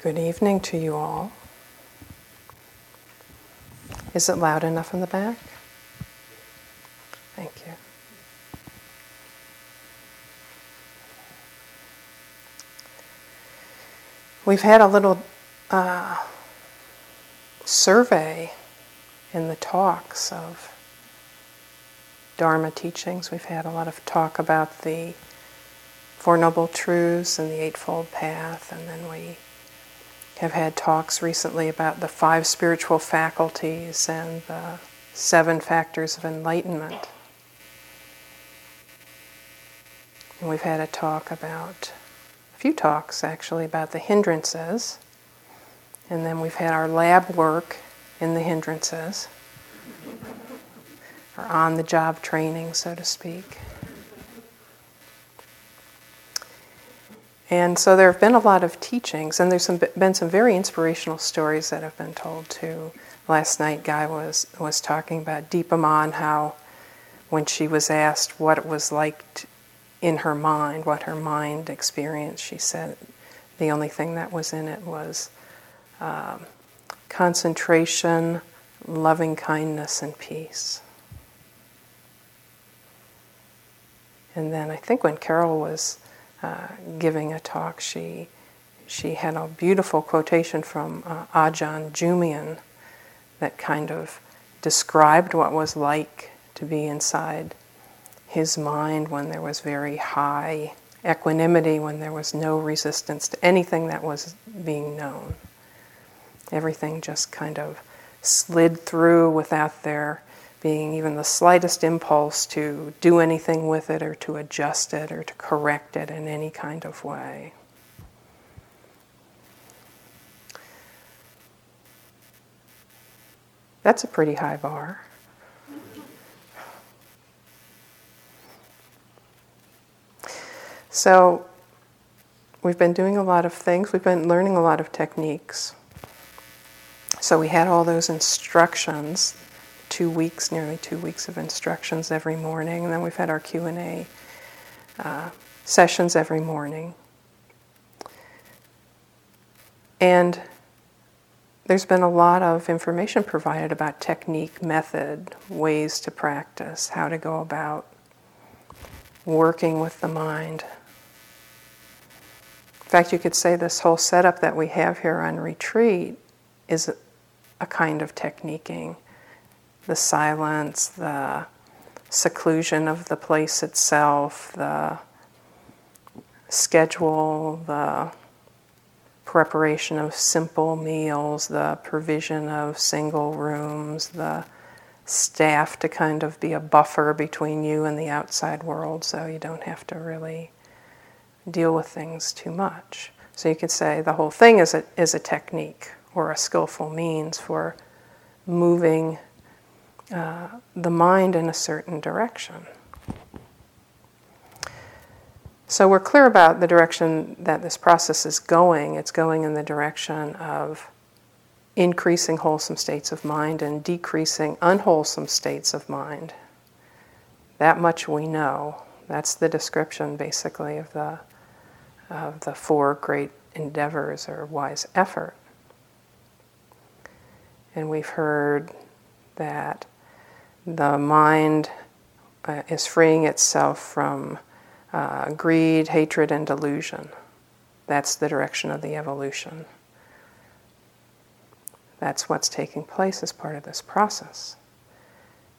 Good evening to you all. Is it loud enough in the back? Thank you. We've had a little survey in the talks of Dharma teachings. We've had a lot of talk about the Four Noble Truths and the Eightfold Path, and then we have had talks recently about the 5 spiritual faculties and the 7 factors of enlightenment. And we've had a few talks about the hindrances, and then we've had our lab work in the hindrances, or on-the-job training, so to speak. And so there have been a lot of teachings, and there's been some very inspirational stories that have been told too. Last night, Guy was talking about Dipa Ma and how, when she was asked what it was like in her mind, what her mind experienced, she said the only thing that was in it was concentration, loving kindness, and peace. And then I think when Carol was giving a talk, she had a beautiful quotation from Ajahn Jumnien that kind of described what was like to be inside his mind when there was very high equanimity, when there was no resistance to anything that was being known. Everything just kind of slid through without there being even the slightest impulse to do anything with it or to adjust it or to correct it in any kind of way. That's a pretty high bar. So we've been doing a lot of things. We've been learning a lot of techniques. So we had all those instructions, 2 weeks, nearly 2 weeks of instructions every morning, and then we've had our Q&A sessions every morning. And there's been a lot of information provided about technique, method, ways to practice, how to go about working with the mind. In fact, you could say this whole setup that we have here on retreat is a kind of techniquing. The silence, the seclusion of the place itself, the schedule, the preparation of simple meals, the provision of single rooms, the staff to kind of be a buffer between you and the outside world so you don't have to really deal with things too much. So you could say the whole thing is a technique or a skillful means for moving the mind in a certain direction. So we're clear about the direction that this process is going. It's going in the direction of increasing wholesome states of mind and decreasing unwholesome states of mind. That much we know. That's the description, basically, of the 4 great endeavors or wise effort. And we've heard that the mind is freeing itself from greed, hatred, and delusion. That's the direction of the evolution. That's what's taking place as part of this process.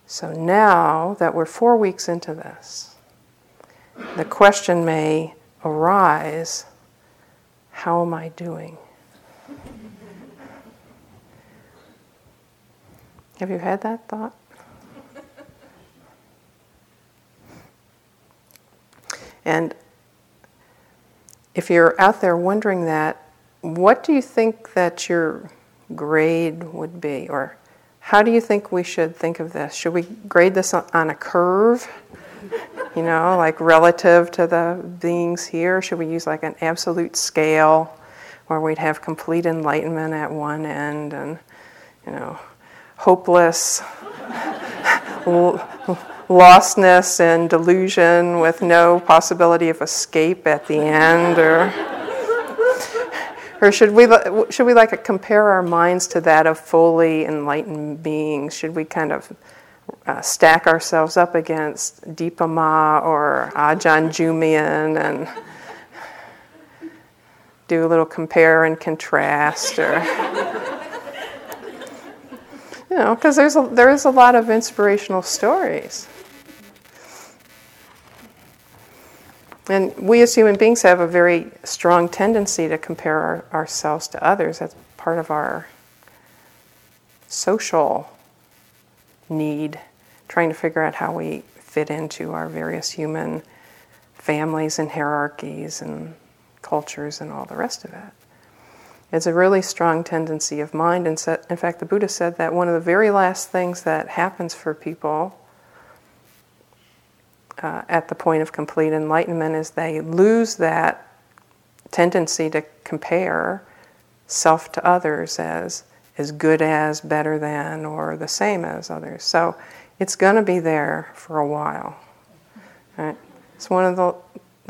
So now that we're 4 weeks into this, the question may arise, how am I doing? Have you had that thought? And if you're out there wondering that, what do you think that your grade would be? Or how do you think we should think of this? Should we grade this on a curve? You know, like relative to the beings here? Should we use like an absolute scale where we'd have complete enlightenment at one end and, you know, hopeless lostness and delusion with no possibility of escape at the end? Or Or should we like compare our minds to that of fully enlightened beings? Should we kind of stack ourselves up against Dipa Ma or Ajahn Jumnien and do a little compare and contrast, or you know, because there is a lot of inspirational stories. And we as human beings have a very strong tendency to compare ourselves to others. That's part of our social need, trying to figure out how we fit into our various human families and hierarchies and cultures and all the rest of it. It's a really strong tendency of mind. And in fact, the Buddha said that one of the very last things that happens for people at the point of complete enlightenment is they lose that tendency to compare self to others as good as, better than, or the same as others. So it's going to be there for a while. Right? It's one of the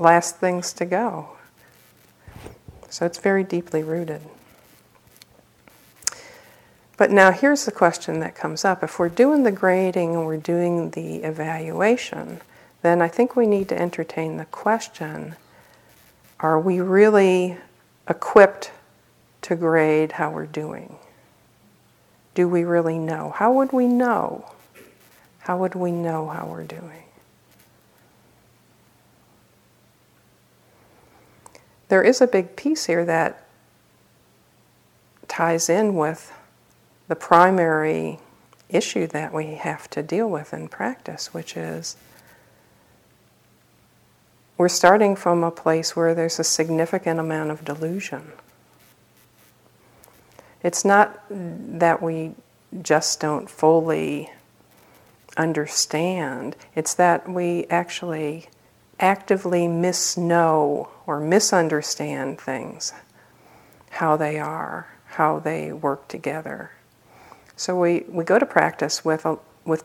last things to go. So it's very deeply rooted. But now here's the question that comes up. If we're doing the grading and we're doing the evaluation, then I think we need to entertain the question, are we really equipped to grade how we're doing? Do we really know? How would we know? How would we know how we're doing? There is a big piece here that ties in with the primary issue that we have to deal with in practice, which is we're starting from a place where there's a significant amount of delusion. It's not that we just don't fully understand. It's that we actually actively misknow or misunderstand things, how they are, how they work together. So we go to practice with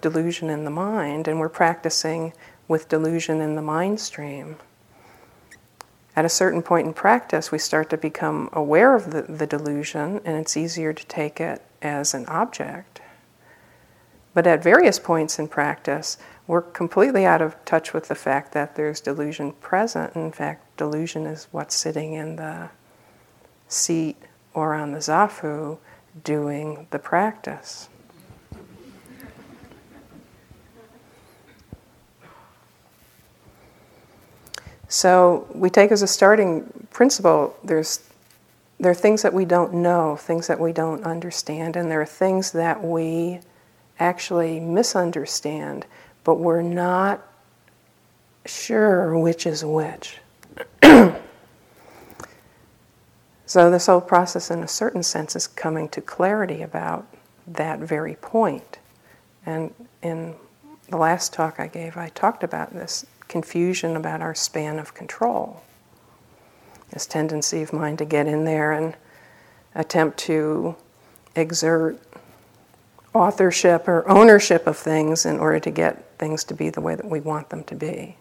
delusion in the mind, and we're practicing with delusion in the mind stream. At a certain point in practice, we start to become aware of the delusion, and it's easier to take it as an object. But at various points in practice, we're completely out of touch with the fact that there's delusion present. In fact, delusion is what's sitting in the seat or on the zafu doing the practice. So we take as a starting principle, there are things that we don't know, things that we don't understand, and there are things that we actually misunderstand, but we're not sure which is which. So this whole process, in a certain sense, is coming to clarity about that very point. And in the last talk I gave, I talked about this confusion about our span of control. This tendency of mind to get in there and attempt to exert authorship or ownership of things in order to get things to be the way that we want them to be.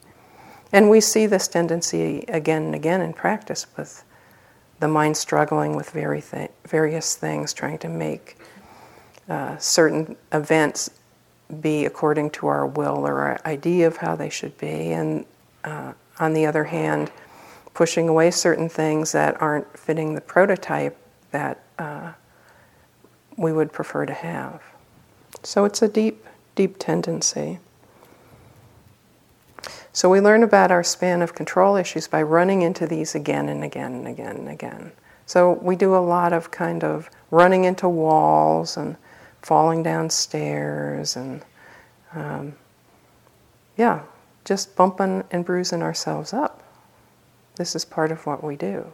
And we see this tendency again and again in practice with the mind struggling with various things, trying to make certain events be according to our will or our idea of how they should be, and on the other hand, pushing away certain things that aren't fitting the prototype that we would prefer to have. So it's a deep, deep tendency. So we learn about our span of control issues by running into these again and again and again and again. So we do a lot of kind of running into walls and falling downstairs and, just bumping and bruising ourselves up. This is part of what we do.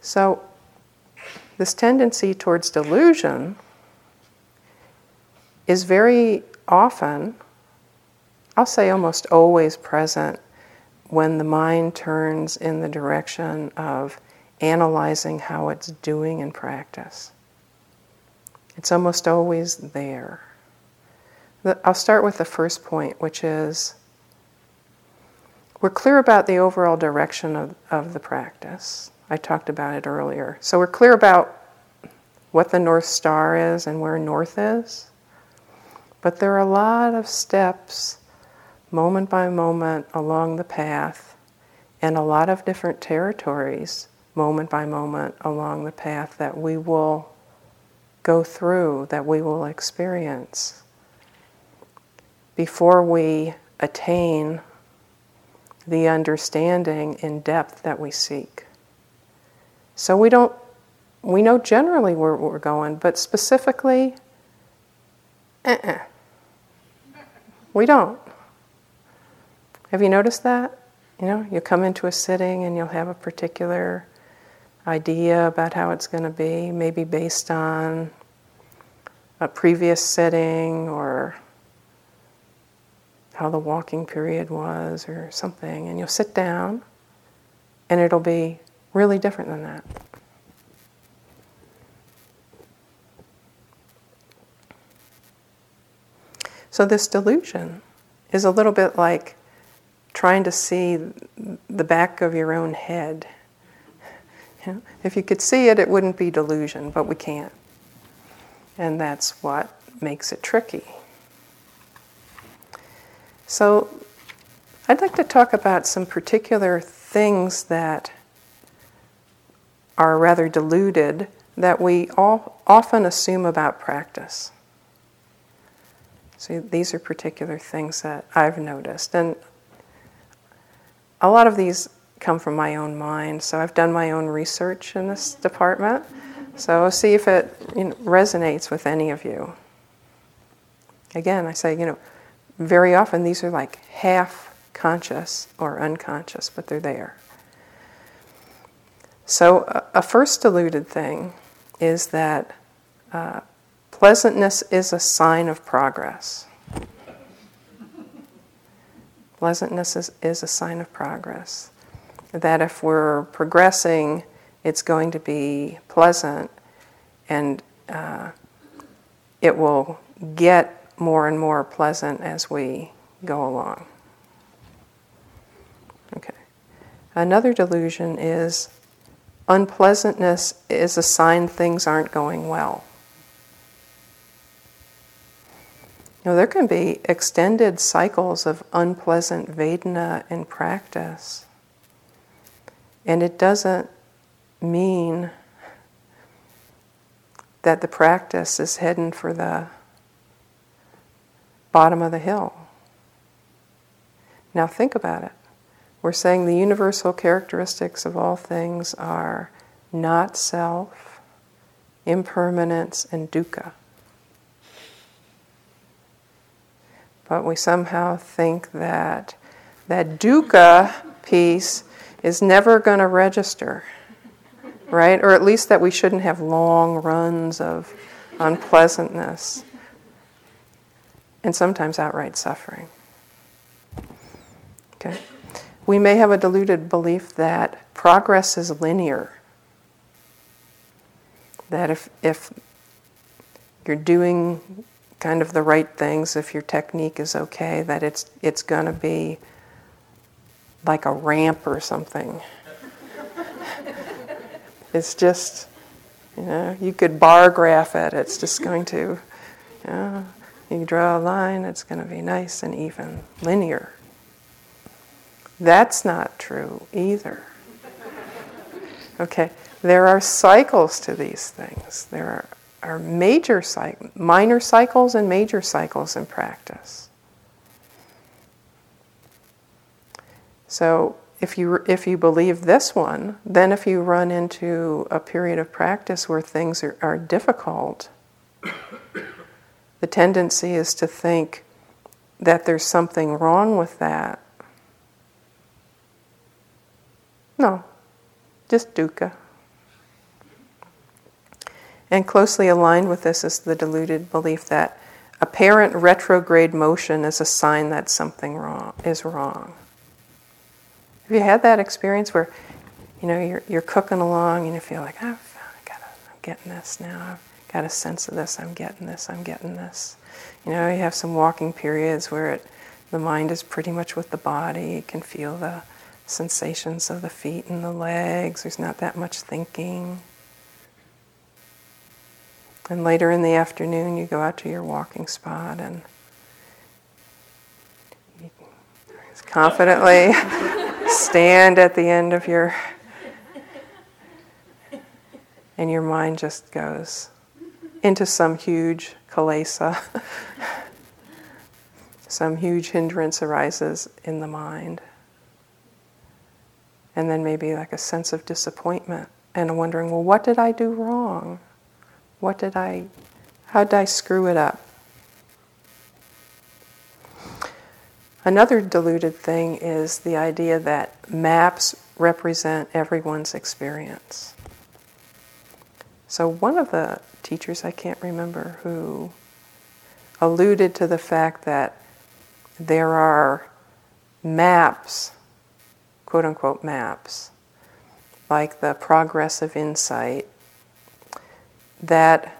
So this tendency towards delusion is very often, I'll say almost always, present when the mind turns in the direction of analyzing how it's doing in practice. It's almost always there. I'll start with the first point, which is we're clear about the overall direction of the practice. I talked about it earlier. So we're clear about what the North Star is and where north is. But there are a lot of steps, moment by moment, along the path, and a lot of different territories, moment by moment, along the path that we will go through, that we will experience before we attain the understanding in depth that we seek. So we know generally where we're going, but specifically, we don't. Have you noticed that? You know, you come into a sitting and you'll have a particular idea about how it's going to be, maybe based on a previous sitting or how the walking period was or something, and you'll sit down and it'll be really different than that. So this delusion is a little bit like trying to see the back of your own head. You know, if you could see it, it wouldn't be delusion, but we can't. And that's what makes it tricky. So I'd like to talk about some particular things that are rather deluded that we all often assume about practice. So these are particular things that I've noticed. And a lot of these come from my own mind, so I've done my own research in this department. So see if it resonates with any of you. Again, I say, very often these are like half conscious or unconscious, but they're there. So a first deluded thing is that pleasantness is a sign of progress. Pleasantness is a sign of progress. That if we're progressing, it's going to be pleasant, and it will get more and more pleasant as we go along. Okay. Another delusion is unpleasantness is a sign things aren't going well. Now, there can be extended cycles of unpleasant Vedana in practice, and it doesn't mean that the practice is heading for the bottom of the hill. Now think about it. We're saying the universal characteristics of all things are not self, impermanence, and dukkha. But we somehow think that that dukkha piece is never going to register, right? Or at least that we shouldn't have long runs of unpleasantness. And sometimes outright suffering. Okay, we may have a deluded belief that progress is linear. That if you're doing kind of the right things, if your technique is okay, that it's going to be like a ramp or something. It's just, you could bar graph it. It's just going to, you draw a line, it's going to be nice and even, linear. That's not true either. Okay, there are cycles to these things. There are minor cycles and major cycles in practice. So if you believe this one, then if you run into a period of practice where things are difficult, the tendency is to think that there's something wrong with that. No, just dukkha. And closely aligned with this is the deluded belief that apparent retrograde motion is a sign that something is wrong. Have you had that experience where, you're cooking along and you feel like, I'm getting this now. Got a sense of this, I'm getting this. You have some walking periods where the mind is pretty much with the body, you can feel the sensations of the feet and the legs. There's not that much thinking. And later in the afternoon, you go out to your walking spot and you confidently stand at the end of your... And your mind just goes into some huge kalesa. Some huge hindrance arises in the mind. And then maybe like a sense of disappointment and wondering, well, what did I do wrong? How did I screw it up? Another deluded thing is the idea that maps represent everyone's experience. So one of the teachers, I can't remember who, alluded to the fact that there are maps, quote-unquote maps, like the progress of insight, that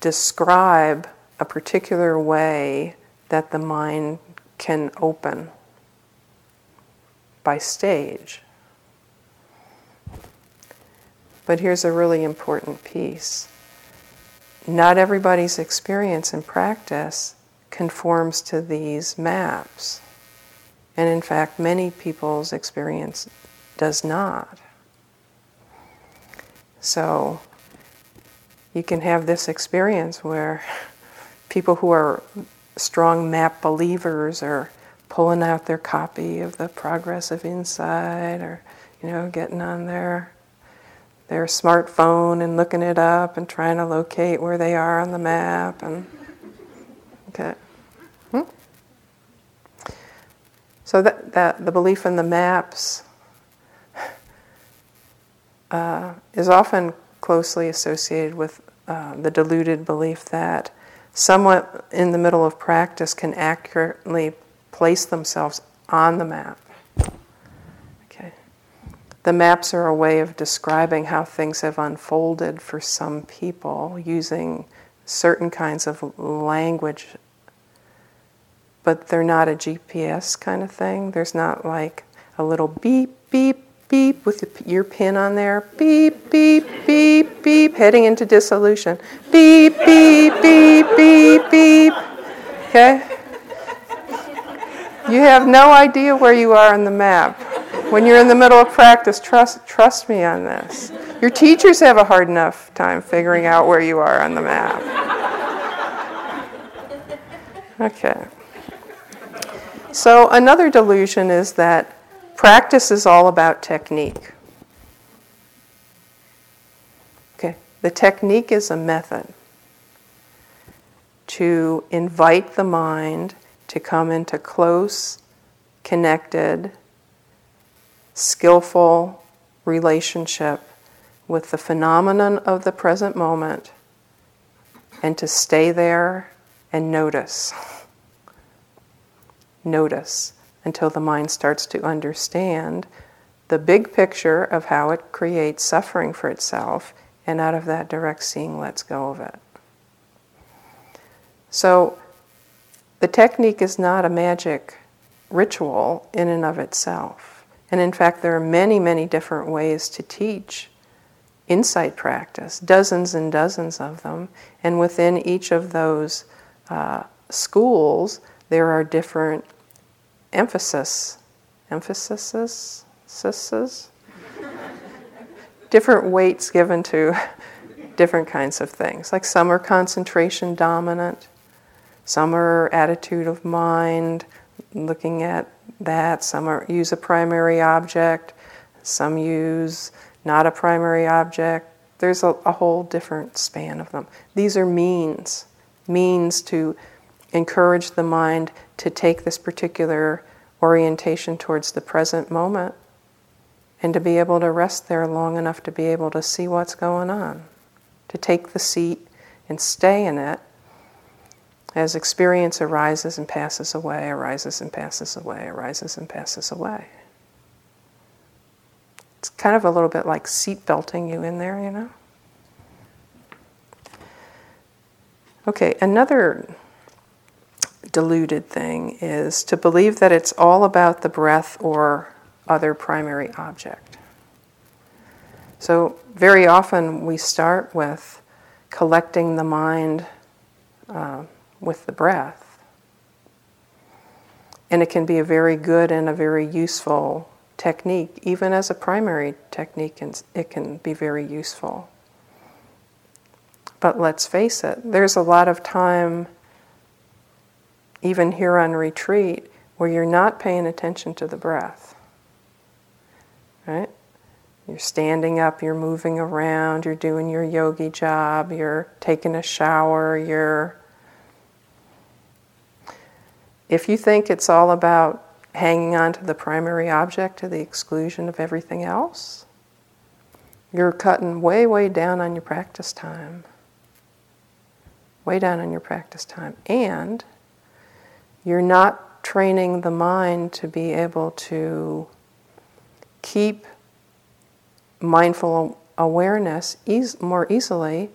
describe a particular way that the mind can open by stage. But here's a really important piece. Not everybody's experience and practice conforms to these maps. And in fact, many people's experience does not. So you can have this experience where people who are strong map believers are pulling out their copy of the Progress of Insight or, getting on their smartphone and looking it up and trying to locate where they are on the map. And okay. So that the belief in the maps is often closely associated with the deluded belief that someone in the middle of practice can accurately place themselves on the map. The maps are a way of describing how things have unfolded for some people using certain kinds of language, but they're not a GPS kind of thing. There's not like a little beep, beep, beep with your pin on there, beep, beep, beep, beep, heading into dissolution, beep, beep, beep, beep, beep, okay? You have no idea where you are on the map. When you're in the middle of practice, trust me on this. Your teachers have a hard enough time figuring out where you are on the map. Okay. So another delusion is that practice is all about technique. Okay. The technique is a method to invite the mind to come into close, connected, skillful relationship with the phenomenon of the present moment and to stay there and notice. Notice until the mind starts to understand the big picture of how it creates suffering for itself, and out of that direct seeing lets go of it. So the technique is not a magic ritual in and of itself. And in fact, there are many, many different ways to teach insight practice, dozens and dozens of them. And within each of those schools, there are different emphases, different weights given to different kinds of things. Like some are concentration dominant, some are attitude of mind, looking at that. Some use a primary object. Some use not a primary object. There's a whole different span of them. These are means to encourage the mind to take this particular orientation towards the present moment and to be able to rest there long enough to be able to see what's going on, to take the seat and stay in it as experience arises and passes away, arises and passes away, arises and passes away. It's kind of a little bit like seat belting you in there, Okay, another deluded thing is to believe that it's all about the breath or other primary object. So very often we start with collecting the mind with the breath. And it can be a very good and a very useful technique. Even as a primary technique, it can be very useful. But let's face it, there's a lot of time, even here on retreat, where you're not paying attention to the breath. Right? You're standing up, you're moving around, you're doing your yogi job, you're taking a shower, If you think it's all about hanging on to the primary object to the exclusion of everything else, you're cutting way, way down on your practice time. Way down on your practice time. And you're not training the mind to be able to keep mindful awareness more easily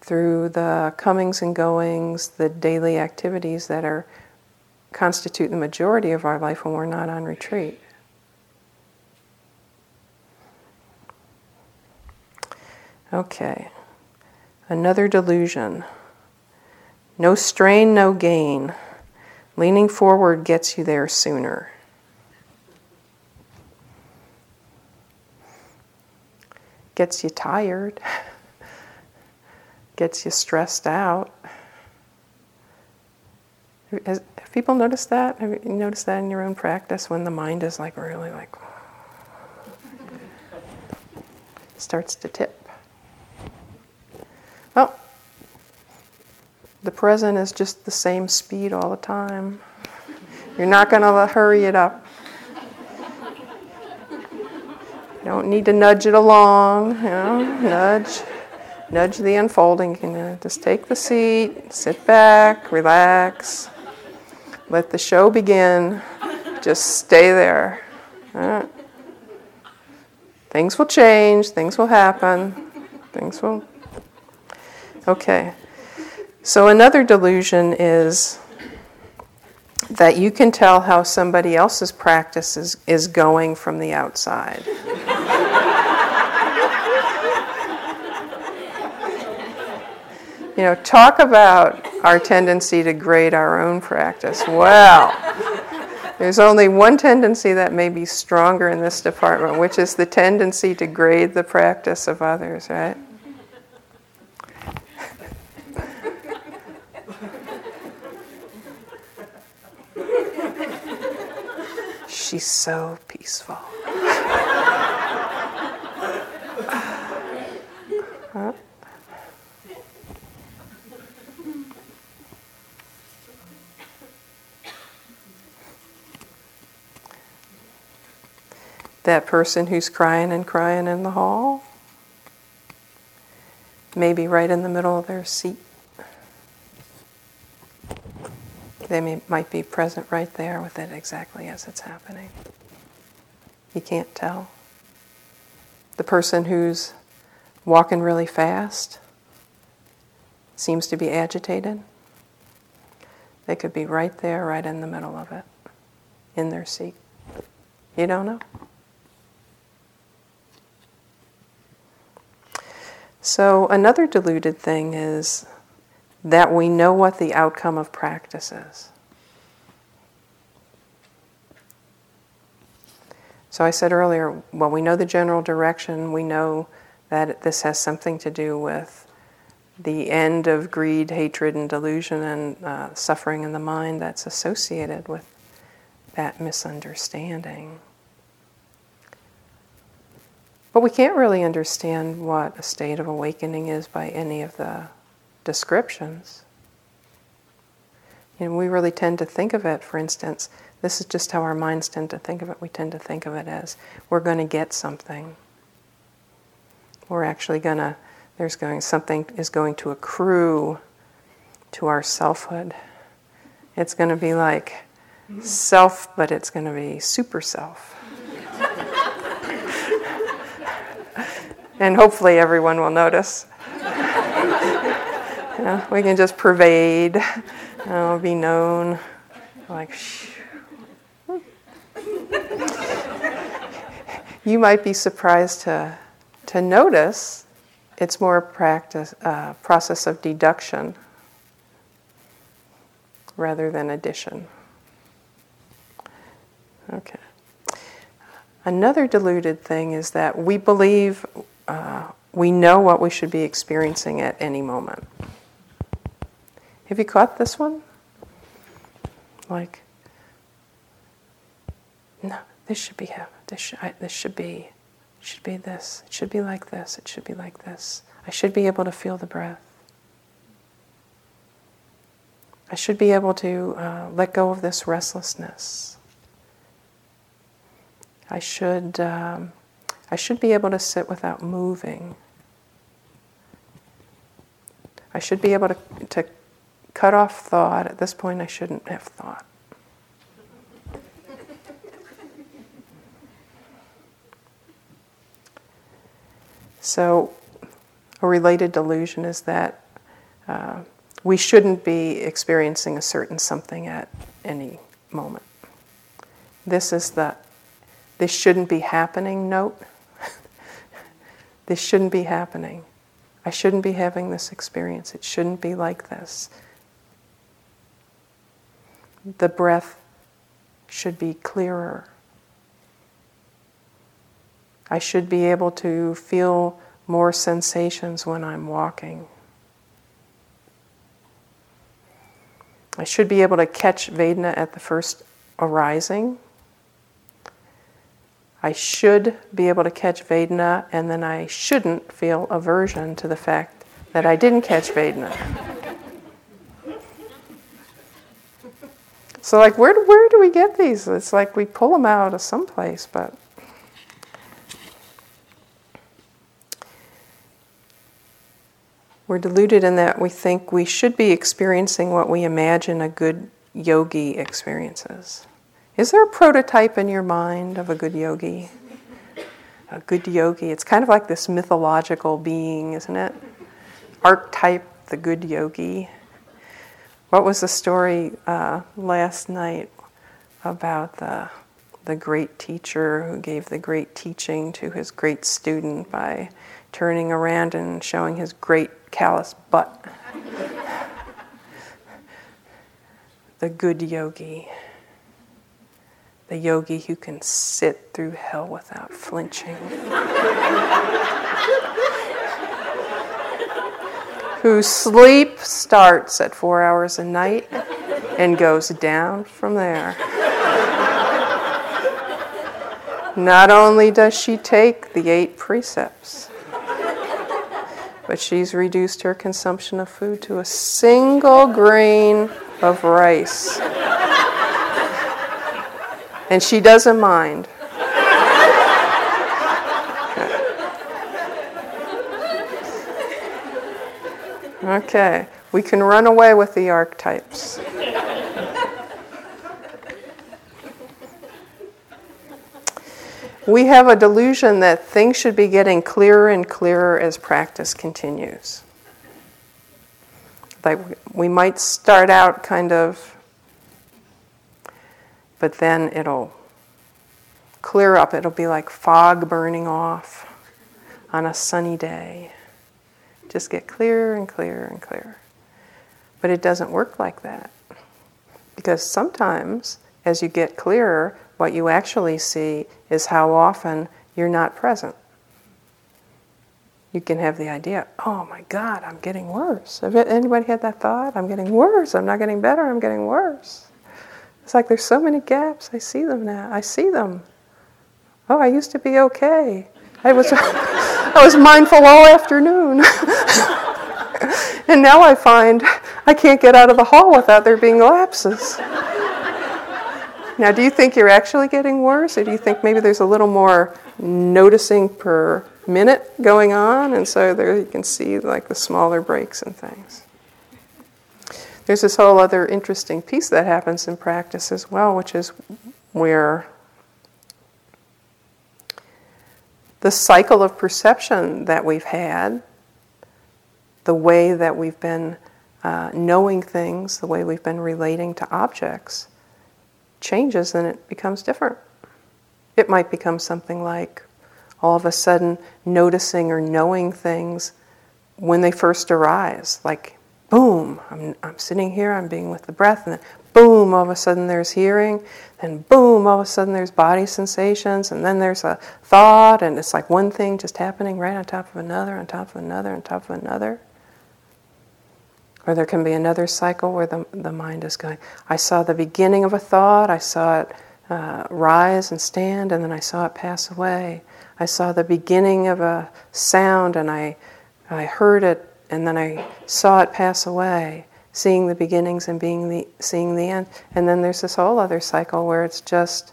through the comings and goings, the daily activities that constitute the majority of our life when we're not on retreat. Okay, another delusion. No strain, no gain. Leaning forward gets you there sooner. Gets you tired, gets you stressed out. Have people noticed that? Have you noticed that in your own practice when the mind is really starts to tip? Well, the present is just the same speed all the time. You're not going to hurry it up. You don't need to nudge it along, nudge the unfolding. Just take the seat, sit back, relax, let the show begin, just stay there. Right. Things will change, things will happen, Okay, so another delusion is that you can tell how somebody else's practice is going from the outside. Talk about our tendency to grade our own practice. Well, there's only one tendency that may be stronger in this department, which is the tendency to grade the practice of others, right? She's so peaceful. Huh? That person who's crying and crying in the hall, maybe right in the middle of their seat. They might be present right there with it exactly as it's happening. You can't tell. The person who's walking really fast seems to be agitated. They could be right there, right in the middle of it, in their seat. You don't know. So another deluded thing is that we know what the outcome of practice is. So I said earlier, well, we know the general direction. We know that this has something to do with the end of greed, hatred, and delusion and suffering in the mind that's associated with that misunderstanding. But we can't really understand what a state of awakening is by any of the descriptions. We really tend to think of it, for instance, this is just how our minds tend to think of it. We tend to think of it as we're going to get something. We're actually going to, something is going to accrue to our selfhood. It's going to be like self, but it's going to be super self. And hopefully everyone will notice. We can just pervade, be known, you might be surprised to notice it's more a practice, process of deduction rather than addition. Okay. Another deluded thing is that we believe we know what we should be experiencing at any moment. Have you caught this one? Like, no, this should be happening. This should be this. It should be like this. It should be like this. I should be able to feel the breath. I should be able to let go of this restlessness. I should be able to sit without moving. I should be able to cut off thought. At this point, I shouldn't have thought. So a related delusion is that we shouldn't be experiencing a certain something at any moment. This shouldn't be happening note. This shouldn't be happening. I shouldn't be having this experience. It shouldn't be like this. The breath should be clearer. I should be able to feel more sensations when I'm walking. I should be able to catch Vedana at the first arising. I should be able to catch Vedana, and then I shouldn't feel aversion to the fact that I didn't catch Vedana. So like, where do we get these? It's like we pull them out of someplace, but... We're deluded in that we think we should be experiencing what we imagine a good yogi experiences. Is there a prototype in your mind of a good yogi? A good yogi, it's kind of like this mythological being, isn't it? Archetype, the good yogi. What was the story last night about the great teacher who gave the great teaching to his great student by turning around and showing his great callous butt? The good yogi. The yogi who can sit through hell without flinching. Whose sleep starts at 4 hours a night and goes down from there. Not only does she take the 8 precepts, but she's reduced her consumption of food to a single grain of rice. And she doesn't mind. Okay, we can run away with the archetypes. We have a delusion that things should be getting clearer and clearer as practice continues. Like we might start out kind of, but then it'll clear up. It'll be like fog burning off on a sunny day. Just get clearer and clearer and clearer. But it doesn't work like that. Because sometimes, as you get clearer, what you actually see is how often you're not present. You can have the idea, oh my God, I'm getting worse. Have anybody had that thought? I'm getting worse. I'm not getting better. I'm getting worse. It's like there's so many gaps. I see them now. I see them. Oh, I used to be okay. I was mindful all afternoon. And now I find I can't get out of the hall without there being lapses. Now, do you think you're actually getting worse, or do you think maybe there's a little more noticing per minute going on, and so there you can see like the smaller breaks and things? There's this whole other interesting piece that happens in practice as well, which is where the cycle of perception that we've had, the way that we've been knowing things, the way we've been relating to objects, changes and it becomes different. It might become something like, all of a sudden noticing or knowing things when they first arise. Like, boom, I'm sitting here, I'm being with the breath, and then boom, all of a sudden there's hearing, and boom, all of a sudden there's body sensations, and then there's a thought, and it's like one thing just happening right on top of another, on top of another, on top of another. Or there can be another cycle where the mind is going, I saw the beginning of a thought, I saw it rise and stand, and then I saw it pass away. I saw the beginning of a sound, and I heard it, and then I saw it pass away, seeing the beginnings and seeing the end. And then there's this whole other cycle where it's just,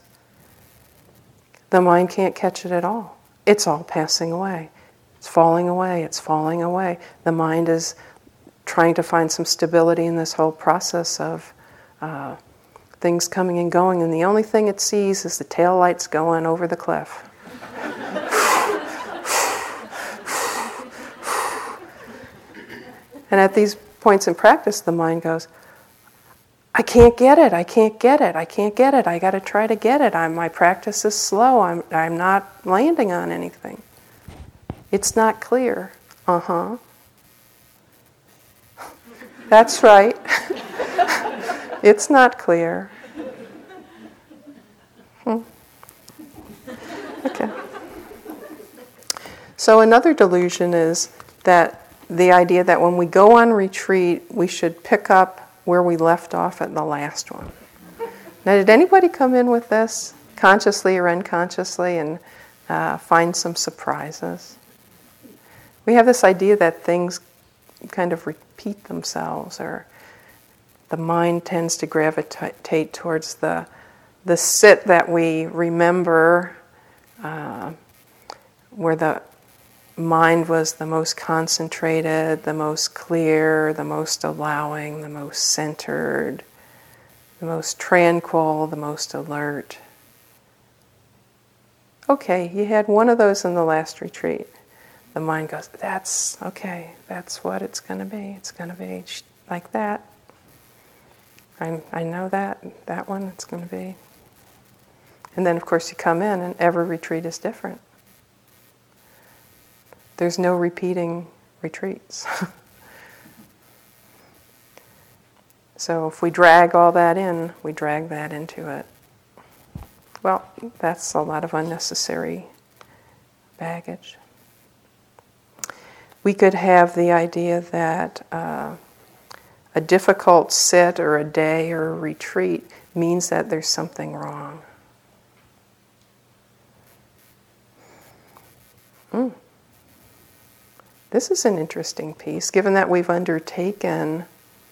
the mind can't catch it at all. It's all passing away. It's falling away. It's falling away. The mind is trying to find some stability in this whole process of things coming and going, and the only thing it sees is the taillights going over the cliff. And at these points in practice, the mind goes, I can't get it, I can't get it, I can't get it, I got to try to get it, my practice is slow, I'm not landing on anything. It's not clear. Uh-huh. That's right. It's not clear. Okay. So another delusion is that the idea that when we go on retreat, we should pick up where we left off at the last one. Now, did anybody come in with this, consciously or unconsciously, and find some surprises? We have this idea that things kind of repeat themselves, or the mind tends to gravitate towards the sit that we remember, where the mind was the most concentrated, the most clear, the most allowing, the most centered, the most tranquil, the most alert. Okay, you had one of those in the last retreat. The mind goes, that's okay, that's what it's going to be. It's going to be like that. I know that one it's going to be. And then, of course, you come in and every retreat is different. There's no repeating retreats. So if we drag all that in, we drag that into it. Well, that's a lot of unnecessary baggage. We could have the idea that a difficult sit or a day or a retreat means that there's something wrong. This is an interesting piece, given that we've undertaken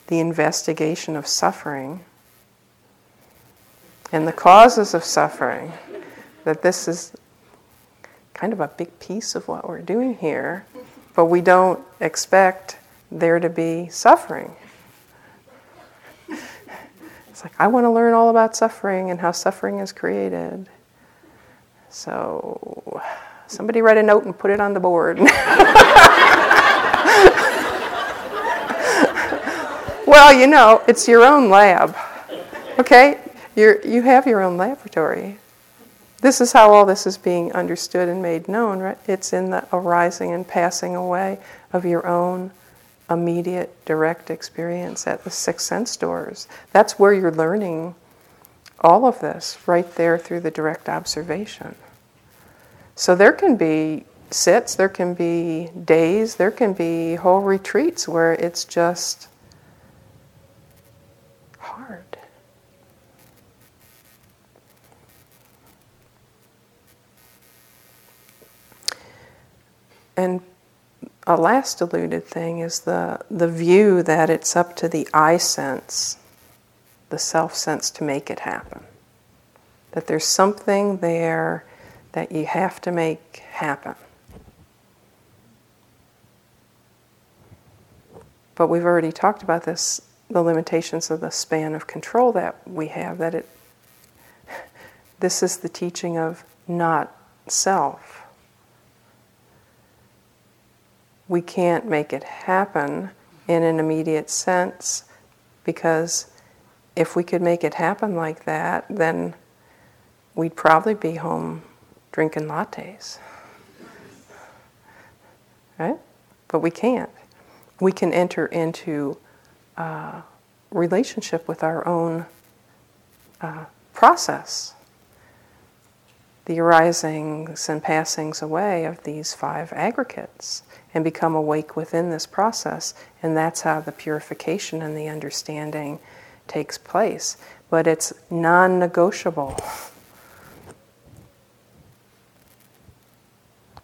the investigation of suffering and the causes of suffering, that this is kind of a big piece of what we're doing here. But we don't expect there to be suffering. It's like, I want to learn all about suffering and how suffering is created. So somebody write a note and put it on the board. Well, it's your own lab. Okay? You have your own laboratory. This is how all this is being understood and made known, right? It's in the arising and passing away of your own immediate, direct experience at the six sense doors. That's where you're learning all of this, right there through the direct observation. So there can be sits, there can be days, there can be whole retreats where it's just hard. And a last deluded thing is the view that it's up to the I sense, the self-sense, to make it happen. That there's something there that you have to make happen. But we've already talked about this, the limitations of the span of control that we have, that this is the teaching of not self. We can't make it happen in an immediate sense, because if we could make it happen like that, then we'd probably be home drinking lattes. right? But we can't. We can enter into relationship with our own process. The arisings and passings away of these five aggregates, and become awake within this process. And that's how the purification and the understanding takes place. But it's non-negotiable.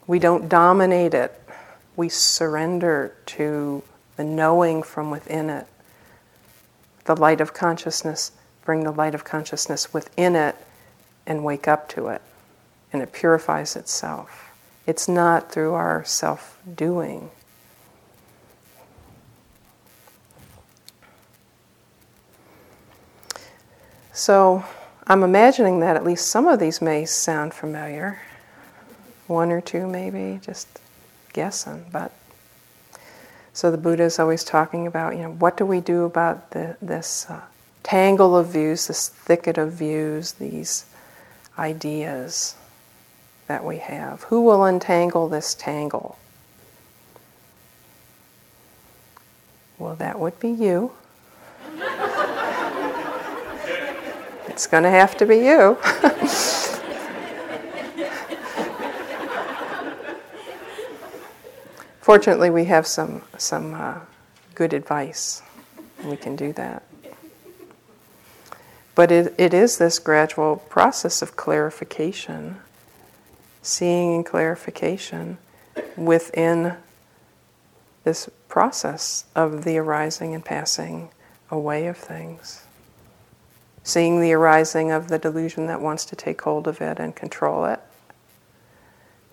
We don't dominate it. We surrender to the knowing from within it. The light of consciousness, bring the light of consciousness within it and wake up to it. And it purifies itself. It's not through our self-doing. So I'm imagining that at least some of these may sound familiar. One or two maybe, just guessing. But so the Buddha is always talking about, what do we do about this tangle of views, this thicket of views, these ideas that we have. Who will untangle this tangle? Well, that would be you. It's going to have to be you. Fortunately, we have some good advice. We can do that. But it is this gradual process of clarification, seeing and clarification within this process of the arising and passing away of things. Seeing the arising of the delusion that wants to take hold of it and control it.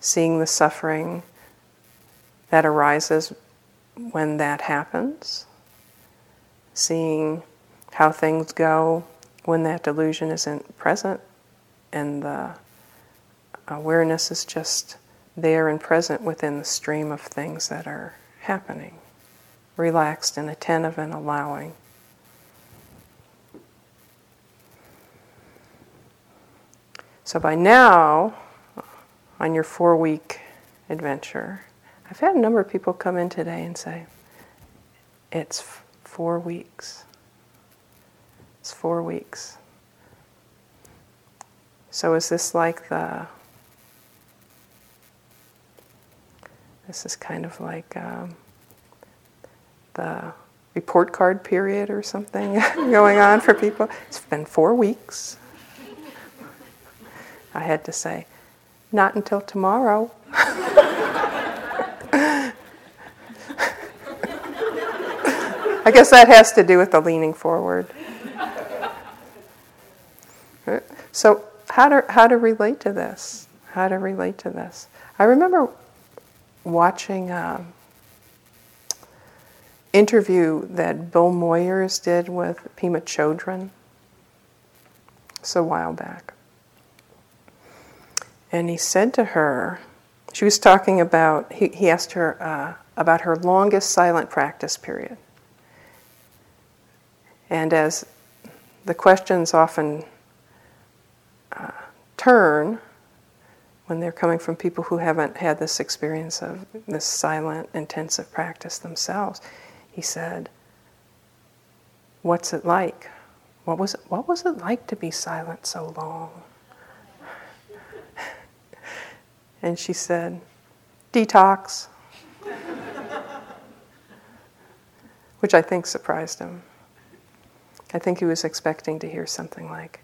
Seeing the suffering that arises when that happens. Seeing how things go when that delusion isn't present and the awareness is just there and present within the stream of things that are happening, relaxed and attentive and allowing. So by now, on your 4-week adventure, I've had a number of people come in today and say, it's 4 weeks. It's 4 weeks. So is this like the report card period or something going on for people? It's been 4 weeks. I had to say, not until tomorrow. I guess that has to do with the leaning forward. So how to relate to this? I remember watching an interview that Bill Moyers did with Pema Chödrön. It's a while back. And he said to her, she was talking about, he asked her about her longest silent practice period. And as the questions often turn, when they're coming from people who haven't had this experience of this silent, intensive practice themselves, he said, what's it like? What was it like to be silent so long? And she said, detox. Which I think surprised him. I think he was expecting to hear something like,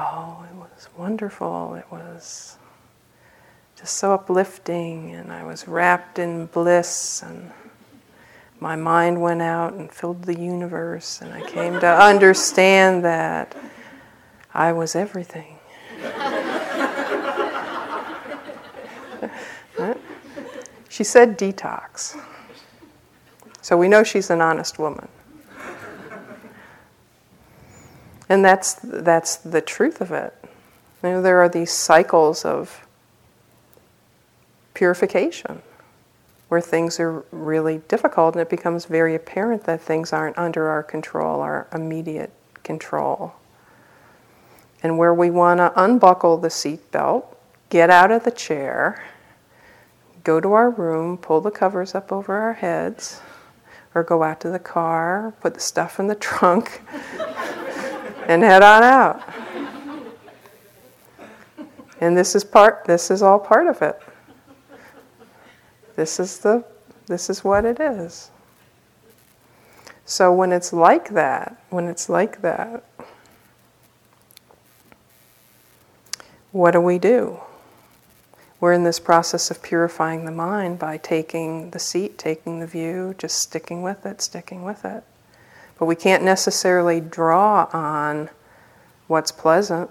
oh, it was wonderful, it was just so uplifting, and I was wrapped in bliss, and my mind went out and filled the universe, and I came to understand that I was everything. She said detox. So we know she's an honest woman. And that's the truth of it. There are these cycles of purification where things are really difficult and it becomes very apparent that things aren't under our control, our immediate control. And where we want to unbuckle the seatbelt, get out of the chair, go to our room, pull the covers up over our heads, or go out to the car, put the stuff in the trunk, and head on out. And this is all part of it. This is what it is. So when it's like that, what do? We're in this process of purifying the mind by taking the seat, taking the view, just sticking with it. But we can't necessarily draw on what's pleasant.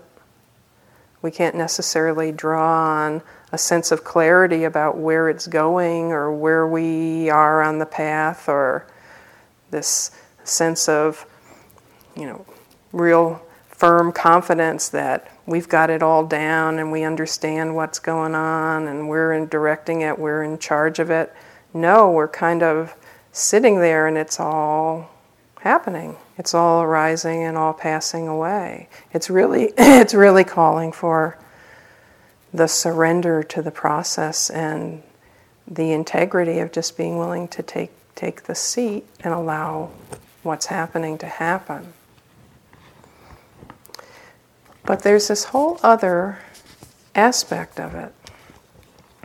We can't necessarily draw on a sense of clarity about where it's going or where we are on the path, or this sense of, real firm confidence that we've got it all down and we understand what's going on and we're directing it, we're in charge of it. No, we're kind of sitting there and it's all happening. It's all arising and all passing away. It's really calling for the surrender to the process and the integrity of just being willing to take the seat and allow what's happening to happen. But there's this whole other aspect of it,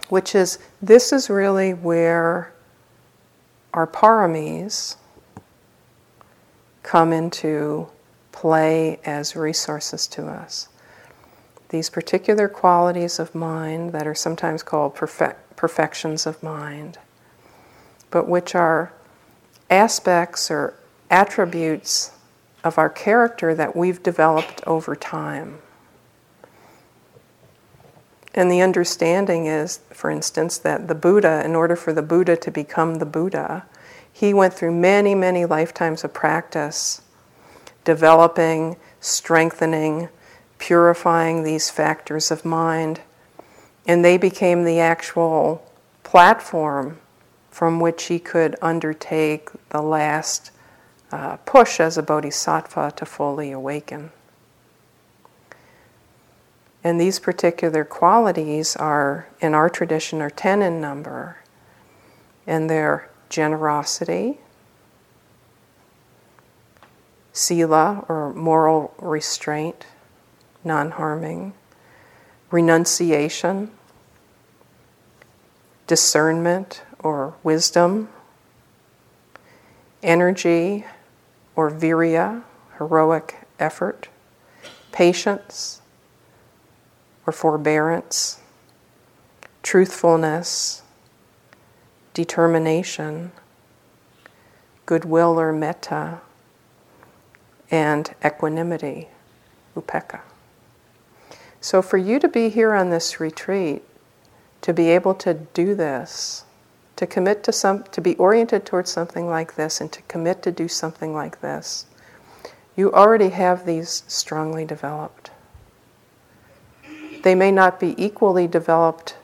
which is, this is really where our paramis come into play as resources to us. These particular qualities of mind that are sometimes called perfections of mind, but which are aspects or attributes of our character that we've developed over time. And the understanding is, for instance, that the Buddha, in order for the Buddha to become the Buddha, he went through many, many lifetimes of practice, developing, strengthening, purifying these factors of mind, and they became the actual platform from which he could undertake the last push as a bodhisattva to fully awaken. And these particular qualities are, in our tradition, are 10 in number. And they're generosity, sila, or moral restraint, non-harming, renunciation, discernment or wisdom, energy, or virya, heroic effort, patience or forbearance, truthfulness, determination, goodwill or metta, and equanimity, upekka. So for you to be here on this retreat, to be able to do this, to commit to to be oriented towards something like this and to commit to do something like this, you already have these strongly developed. They may not be equally developed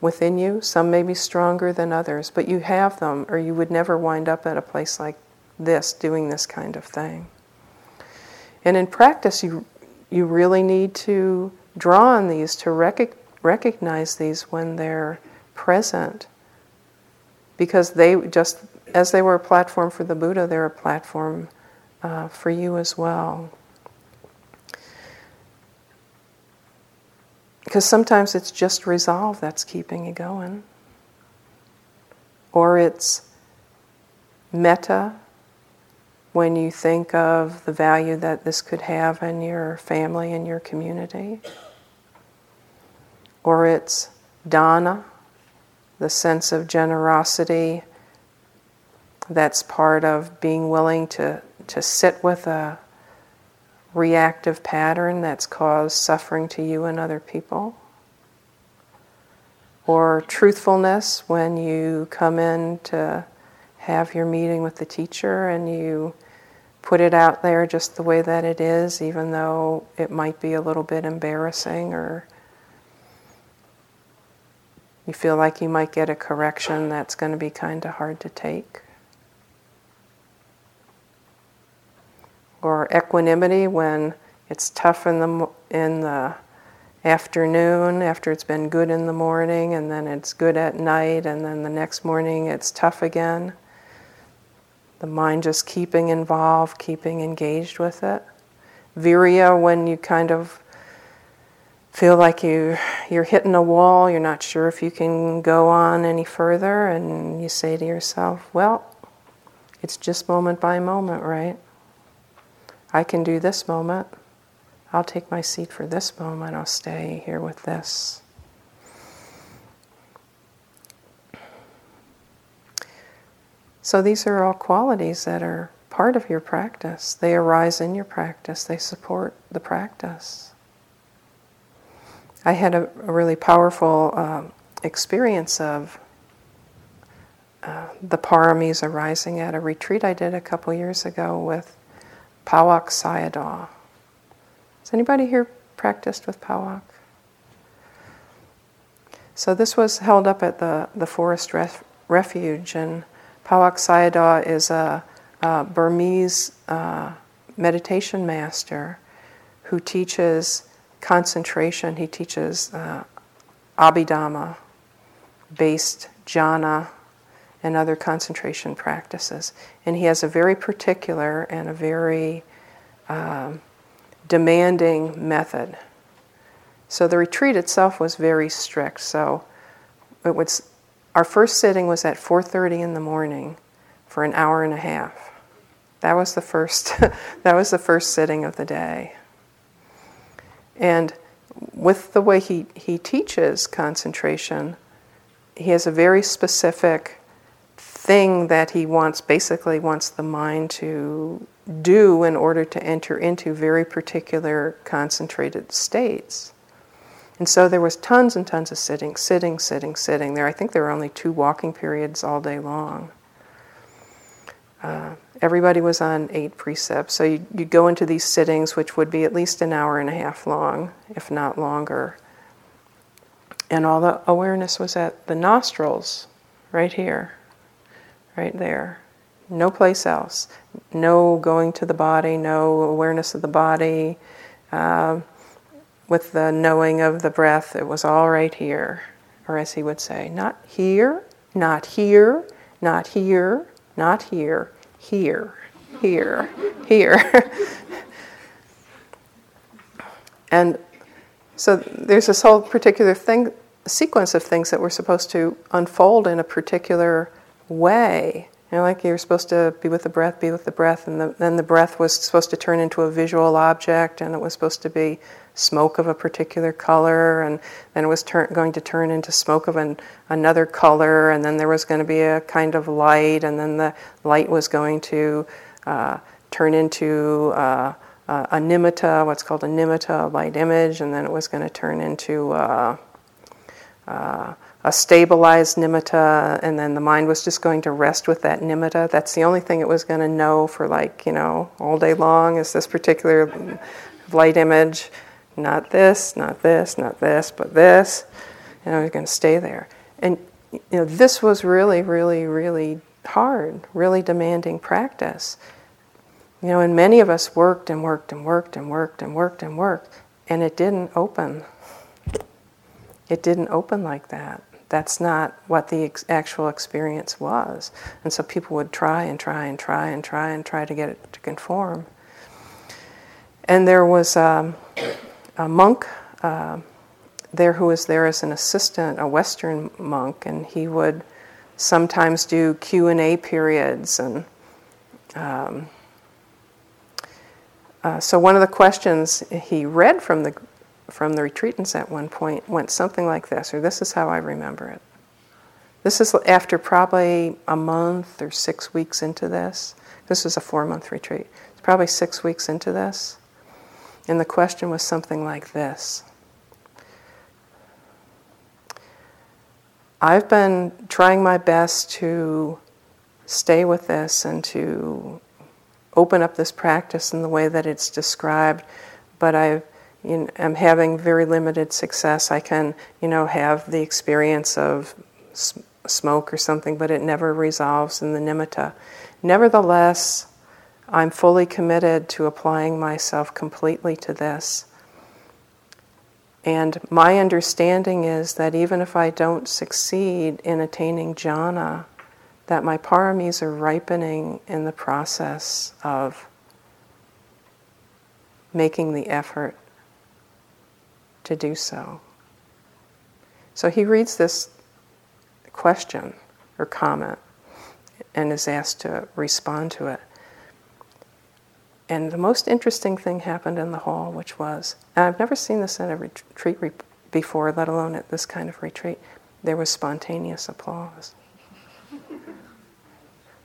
within you. Some may be stronger than others, but you have them, or you would never wind up at a place like this doing this kind of thing. And in practice, you really need to draw on these, to recognize these when they're present, because they, just as they were a platform for the Buddha, they're a platform for you as well. Because sometimes it's just resolve that's keeping you going, or it's metta when you think of the value that this could have in your family and your community, or it's dana, the sense of generosity that's part of being willing to sit with a reactive pattern that's caused suffering to you and other people. Or truthfulness, when you come in to have your meeting with the teacher and you put it out there just the way that it is, even though it might be a little bit embarrassing, or you feel like you might get a correction that's going to be kind of hard to take. Or equanimity, when it's tough in the afternoon after it's been good in the morning, and then it's good at night, and then the next morning it's tough again. The mind just keeping involved, keeping engaged with it. Virya, when you kind of feel like you're hitting a wall, you're not sure if you can go on any further, and you say to yourself, well, it's just moment by moment, right? I can do this moment. I'll take my seat for this moment. I'll stay here with this. So these are all qualities that are part of your practice. They arise in your practice. They support the practice. I had a really powerful experience of the Paramis arising at a retreat I did a couple years ago with Pawak Sayadaw. Has anybody here practiced with Pawak? So this was held up at the Forest Refuge, and Pawak Sayadaw is a Burmese meditation master who teaches concentration. He teaches Abhidhamma-based jhana and other concentration practices. And he has a very particular and a very demanding method. So the retreat itself was very strict. So it was, our first sitting was at 4:30 in the morning for an hour and a half. That was the first. That was the first sitting of the day. And with the way he teaches concentration, he has a very specific thing that he wants the mind to do in order to enter into very particular concentrated states. And so there was tons and tons of sitting. I think there were only 2 walking periods all day long. Everybody was on 8 precepts, so you'd go into these sittings, which would be at least an hour and a half long, if not longer. And all the awareness was at the nostrils, right here, right there. No place else. No going to the body, no awareness of the body. With the knowing of the breath, it was all right here. Or as he would say, not here, not here, not here, not here. Here. And so there's this whole particular sequence of things that we're supposed to unfold in a particular way. You know, like you're supposed to be with the breath, and then the breath was supposed to turn into a visual object, and it was supposed to be smoke of a particular color, and then it was going to turn into smoke of another color, and then there was going to be a kind of light, and then the light was going to turn into a nimitta, what's called a nimitta, a light image, and then it was going to turn into a stabilized nimitta, and then the mind was just going to rest with that nimitta. That's the only thing it was going to know for, like, you know, all day long, is this particular light image. Not this, not this, not this, but this. And I was going to stay there. And, you know, this was really, really, really hard, really demanding practice. You know, and many of us worked, and it didn't open. It didn't open like that. That's not what the actual experience was. And so people would try to get it to conform. And there was a monk there who was there as an assistant, a Western monk, and he would sometimes do Q&A periods. And so one of the questions he read from the retreatants at one point went something like this, or this is how I remember it. This is after probably a month or 6 weeks into this. This was a 4-month retreat. It's probably 6 weeks into this. And the question was something like this. I've been trying my best to stay with this and to open up this practice in the way that it's described, but I'm having very limited success. I can, you know, have the experience of smoke or something, but it never resolves in the nimitta. Nevertheless, I'm fully committed to applying myself completely to this. And my understanding is that even if I don't succeed in attaining jhana, that my paramis are ripening in the process of making the effort to do so. So he reads this question or comment and is asked to respond to it. And the most interesting thing happened in the hall, which was, and I've never seen this at a retreat before, let alone at this kind of retreat, there was spontaneous applause.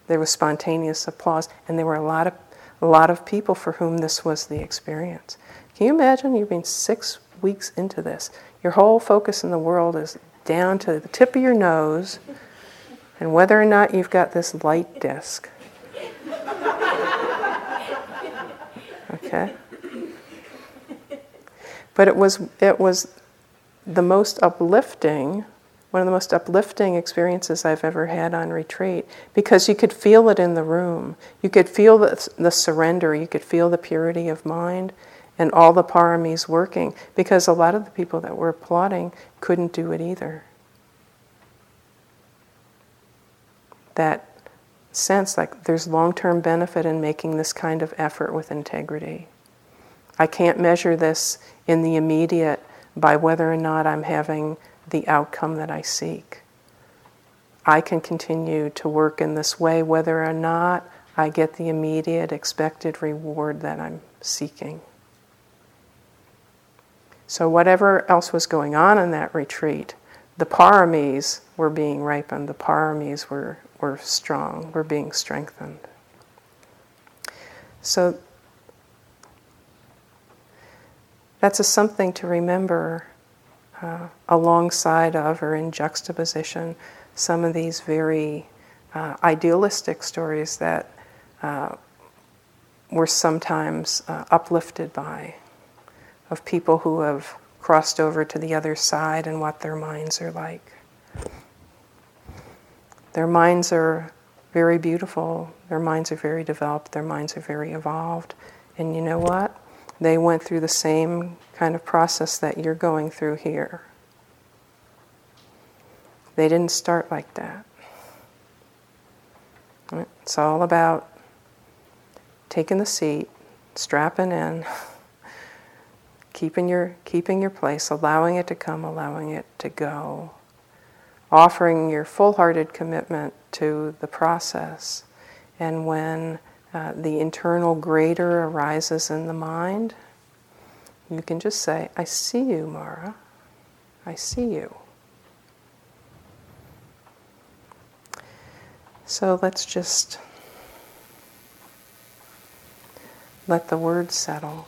There was spontaneous applause, and there were a lot of people for whom this was the experience. Can you imagine? You've been 6 weeks into this. Your whole focus in the world is down to the tip of your nose and whether or not you've got this light disc. Okay? But it was the most uplifting, one of the most uplifting experiences I've ever had on retreat, because you could feel it in the room. You could feel the surrender. You could feel the purity of mind and all the paramis working, because a lot of the people that were applauding couldn't do it either. That sense, like, there's long-term benefit in making this kind of effort with integrity. I can't measure this in the immediate by whether or not I'm having the outcome that I seek. I can continue to work in this way whether or not I get the immediate expected reward that I'm seeking. So whatever else was going on in that retreat, the paramis were being ripened, the paramis were strong, were being strengthened. So that's something to remember alongside of or in juxtaposition some of these very idealistic stories that we're sometimes uplifted by, of people who have crossed over to the other side and what their minds are like. Their minds are very beautiful, their minds are very developed, their minds are very evolved. And you know what? They went through the same kind of process that you're going through here. They didn't start like that. It's all about taking the seat, strapping in, keeping your place, allowing it to come, allowing it to go, offering your full-hearted commitment to the process. And when the internal greater arises in the mind, you can just say, I see you, Mara. I see you. So let's just let the words settle.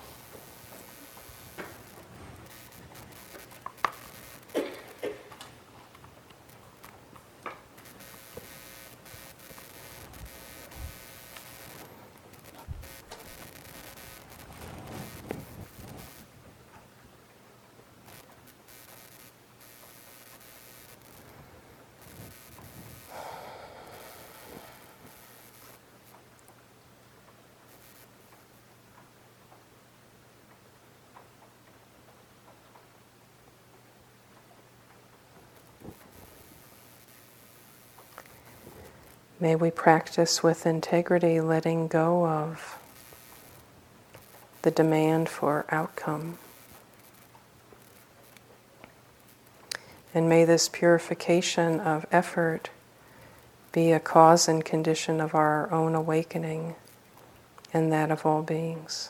May we practice with integrity, letting go of the demand for outcome. And may this purification of effort be a cause and condition of our own awakening and that of all beings.